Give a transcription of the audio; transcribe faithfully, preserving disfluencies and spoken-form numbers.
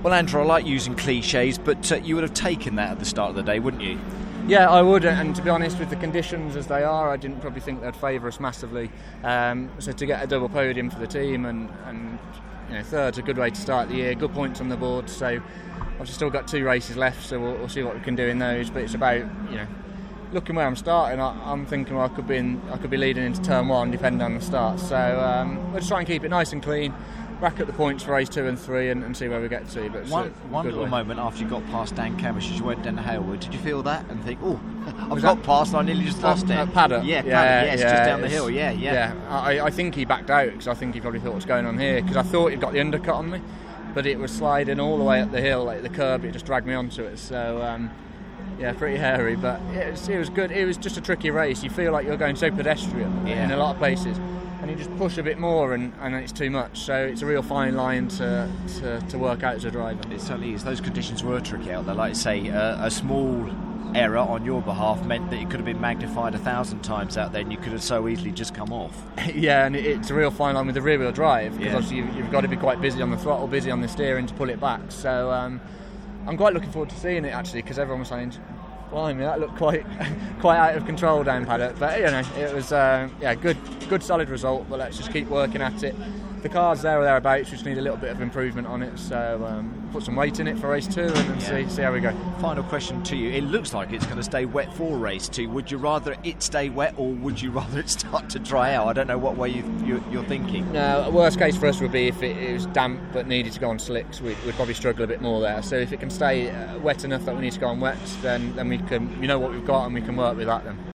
Well, Andrew, I like using cliches, but uh, you would have taken that at the start of the day, wouldn't you? Yeah, I would, and to be honest, with the conditions as they are, I didn't probably think they'd favour us massively. Um, so to get a double podium for the team and, and you know, third's a good way to start the year. Good points on the board, so I've still got two races left, so we'll, we'll see what we can do in those. But it's about, you know, looking where I'm starting. I, I'm thinking well, I could be in, I could be leading into turn one, depending on the start. So um, we'll just try and keep it nice and clean. Rack up the points for race two and three and, and see where we get to. But one one little way. moment after you got past Dan Camish as you went down to Hailwood, did you feel that and think, oh, I've got past and I nearly just lost it? Uh, Padder. Yeah, yeah, Padder, yes, yeah, just down the hill, yeah, yeah. Yeah, I, I think he backed out because I think he probably thought what's going on here because I thought he'd got the undercut on me, but it was sliding all the way up the hill, like the curb, it just dragged me onto it. So, um, yeah, pretty hairy, but it was, it was good. It was just a tricky race. You feel like you're going so pedestrian yeah. in a lot of places. And you just push a bit more and, and it's too much, so it's a real fine line to, to, to work out as a driver. It certainly is. Those conditions were tricky out there. Like I say, uh, a small error on your behalf meant that it could have been magnified a thousand times out there and you could have so easily just come off. Yeah, and it, it's a real fine line with the rear wheel drive because yeah. obviously you've, you've got to be quite busy on the throttle, busy on the steering to pull it back. So um, I'm quite looking forward to seeing it actually because everyone was saying, blimey, that looked quite quite out of control down Padder, but you know it was uh, yeah good good solid result. But let's just keep working at it. The car's there or thereabouts, we just need a little bit of improvement on it, so um, put some weight in it for race two and then yeah. see, see how we go. Final question to you, it looks like it's going to stay wet for race two. Would you rather it stay wet or would you rather it start to dry out? I don't know what way you, you, you're thinking. No, worst case for us would be if it, it was damp but needed to go on slicks, we'd, we'd probably struggle a bit more there. So if it can stay uh, wet enough that we need to go on wet, then, then we can, you know what we've got and we can work with that then.